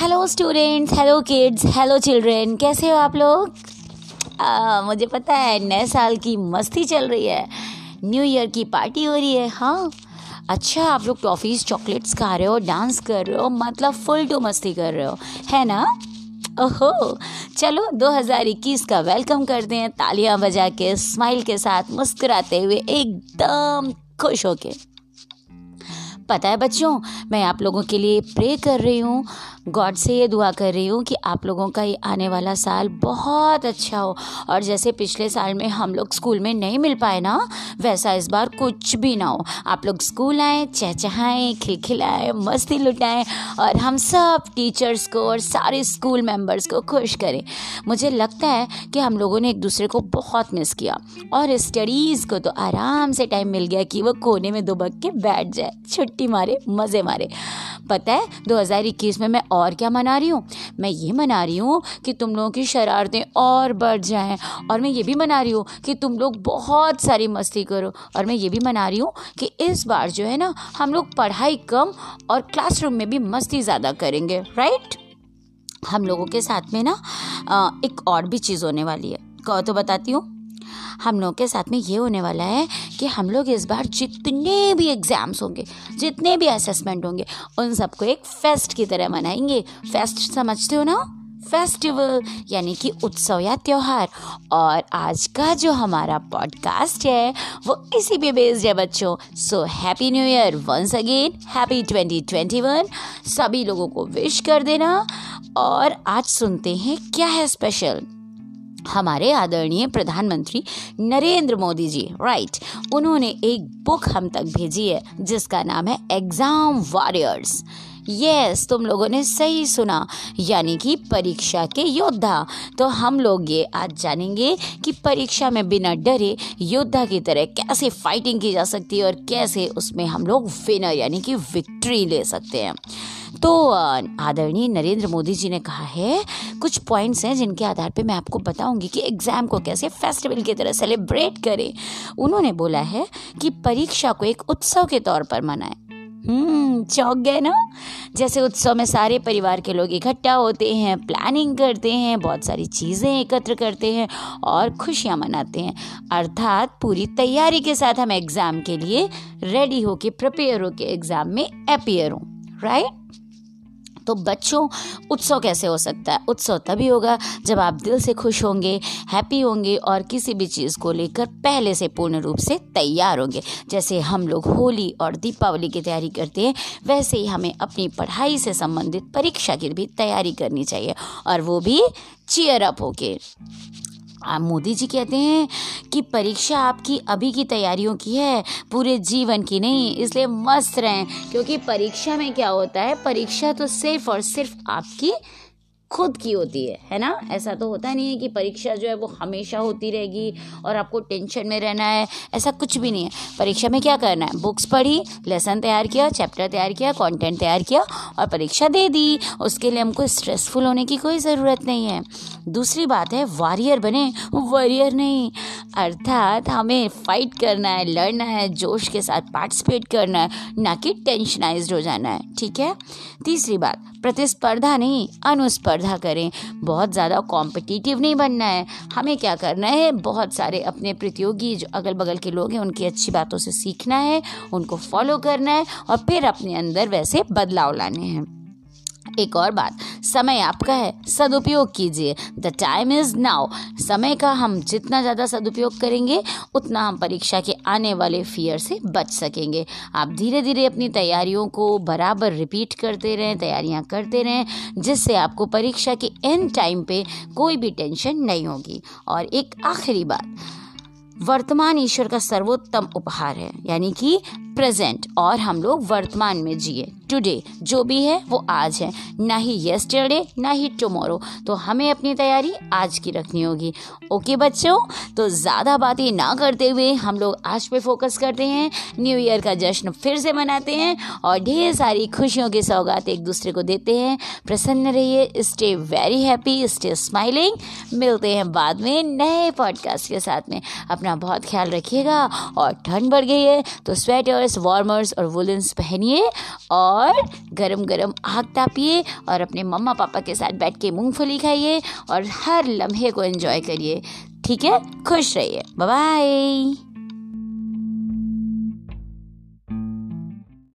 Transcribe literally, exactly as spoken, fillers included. Hello students, hello kids, hello children, कैसे हो आप लोग? आ, मुझे पता है नए साल की मस्ती चल रही है, न्यू ईयर की पार्टी हो रही है। हाँ अच्छा, आप लोग टॉफ़ीज़ चॉकलेट्स खा रहे हो, डांस कर रहे हो, मतलब फुल टू मस्ती कर रहे हो, है ना? ओहो, चलो दो हज़ार इक्कीस का वेलकम करते हैं तालियां बजा के, स्माइल के साथ, मुस्कुराते हुए, एकदम खुश होके। पता है बच्चों, मैं आप लोगों के लिए प्रे कर रही हूँ, गॉड से ये दुआ कर रही हूँ कि आप लोगों का ये आने वाला साल बहुत अच्छा हो। और जैसे पिछले साल में हम लोग स्कूल में नहीं मिल पाए ना, वैसा इस बार कुछ भी ना हो। आप लोग स्कूल आएँ, चहचहाएँ, खिलखिलाएँ, मस्ती लुटाएँ और हम सब टीचर्स को और सारे स्कूल मेंबर्स को खुश करें। मुझे लगता है कि हम लोगों ने एक दूसरे को बहुत मिस किया और स्टडीज़ को तो आराम से टाइम मिल गया कि वो कोने में दुबक के बैठ जाए, छुट्टी मारे, मज़े मारे। पता है दो हज़ार इक्कीस में मैं और क्या मना रही हूँ? मैं ये मना रही हूँ कि तुम लोगों की शरारतें और बढ़ जाएं, और मैं ये भी मना रही हूँ कि तुम लोग बहुत सारी मस्ती करो, और मैं ये भी मना रही हूँ कि इस बार जो है ना, हम लोग पढ़ाई कम और क्लासरूम में भी मस्ती ज़्यादा करेंगे, राइट? हम लोगों के साथ में ना एक और भी चीज़ होने वाली है, कहो तो बताती हूँ। हम लोगों के साथ में ये होने वाला है कि हम लोग इस बार जितने भी एग्ज़ाम्स होंगे, जितने भी असेसमेंट होंगे, उन सबको एक फेस्ट की तरह मनाएंगे। फेस्ट समझते हो ना, फेस्टिवल यानी कि उत्सव या त्यौहार। और आज का जो हमारा पॉडकास्ट है वो इसी पे बेस्ड है बच्चों। So happy new year once again, happy twenty twenty one. सभी लोगों को विश कर देना। और आज सुनते हैं क्या है स्पेशल। हमारे आदरणीय प्रधानमंत्री नरेंद्र मोदी जी, राइट, उन्होंने एक बुक हम तक भेजी है जिसका नाम है एग्जाम वॉरियर्स। यस, तुम लोगों ने सही सुना, यानी कि परीक्षा के योद्धा। तो हम लोग ये आज जानेंगे कि परीक्षा में बिना डरे योद्धा की तरह कैसे फाइटिंग की जा सकती है और कैसे उसमें हम लोग विनर यानी कि विक्ट्री ले सकते हैं। तो आदरणीय नरेंद्र मोदी जी ने कहा है कुछ पॉइंट्स हैं जिनके आधार पे मैं आपको बताऊंगी कि एग्ज़ाम को कैसे फेस्टिवल की तरह सेलिब्रेट करें। उन्होंने बोला है कि परीक्षा को एक उत्सव के तौर पर मनाएं। हम्म चौंक गए ना? जैसे उत्सव में सारे परिवार के लोग इकट्ठा होते हैं, प्लानिंग करते हैं, बहुत सारी चीज़ें एकत्र करते हैं और खुशियाँ मनाते हैं। अर्थात पूरी तैयारी के साथ हम एग्ज़ाम के लिए रेडी होके, प्रिपेयर होके एग्ज़ाम में अपियर हों, राइट? तो बच्चों, उत्सव कैसे हो सकता है? उत्सव तभी होगा जब आप दिल से खुश होंगे, हैप्पी होंगे और किसी भी चीज़ को लेकर पहले से पूर्ण रूप से तैयार होंगे। जैसे हम लोग होली और दीपावली की तैयारी करते हैं, वैसे ही हमें अपनी पढ़ाई से संबंधित परीक्षा की भी तैयारी करनी चाहिए, और वो भी चीयर अप होके। मोदी जी कहते हैं कि परीक्षा आपकी अभी की तैयारियों की है, पूरे जीवन की नहीं, इसलिए मस्त रहें। क्योंकि परीक्षा में क्या होता है, परीक्षा तो सिर्फ और सिर्फ आपकी खुद की होती है है ना? ऐसा तो होता नहीं है कि परीक्षा जो है वो हमेशा होती रहेगी और आपको टेंशन में रहना है, ऐसा कुछ भी नहीं है। परीक्षा में क्या करना है, बुक्स पढ़ी, लेसन तैयार किया, चैप्टर तैयार किया, कंटेंट तैयार किया और परीक्षा दे दी। उसके लिए हमको स्ट्रेसफुल होने की कोई ज़रूरत नहीं है। दूसरी बात है, वॉरियर बने, वॉरियर नहीं। अर्थात हमें फाइट करना है, लड़ना है, जोश के साथ पार्टिसिपेट करना है, ना कि टेंशनाइज्ड हो जाना है, ठीक है? तीसरी बात, प्रतिस्पर्धा नहीं, अनुस्पर्धा करें। बहुत ज़्यादा कॉम्पिटिटिव नहीं बनना है। हमें क्या करना है, बहुत सारे अपने प्रतियोगी जो अगल बगल के लोग हैं उनकी अच्छी बातों से सीखना है, उनको फॉलो करना है और फिर अपने अंदर वैसे बदलाव लाने हैं। एक और बात, समय आपका है, सदुपयोग कीजिए। The time is now. समय का हम जितना ज़्यादा सदुपयोग करेंगे उतना हम परीक्षा के आने वाले फियर से बच सकेंगे। आप धीरे धीरे अपनी तैयारियों को बराबर रिपीट करते रहें, तैयारियां करते रहें, जिससे आपको परीक्षा के एंड टाइम पे कोई भी टेंशन नहीं होगी। और एक आखिरी बात, वर्तमान ईश्वर का सर्वोत्तम उपहार है, यानी कि प्रेजेंट, और हम लोग वर्तमान में जिए। टुडे जो भी है वो आज है, ना ही येस्टरडे, ना ही टुमारो। तो हमें अपनी तैयारी आज की रखनी होगी। ओके बच्चों, तो ज़्यादा बातें ना करते हुए हम लोग आज पे फोकस करते हैं। न्यू ईयर का जश्न फिर से मनाते हैं और ढेर सारी खुशियों की सौगात एक दूसरे को देते हैं। प्रसन्न रहिए, stay very happy, stay smiling. मिलते हैं बाद में नए पॉडकास्ट के साथ में। अपना बहुत ख्याल रखिएगा और ठंड बढ़ गई है तो स्वेटर, स्वेटर्स, वार्मर्स और वुलन्स पहनिए और गरम गरम आग तापिए और अपने मम्मा पापा के साथ बैठ के मूंगफली खाइए और हर लम्हे को एंजॉय करिए। ठीक है, खुश रहिए, बाय बाय।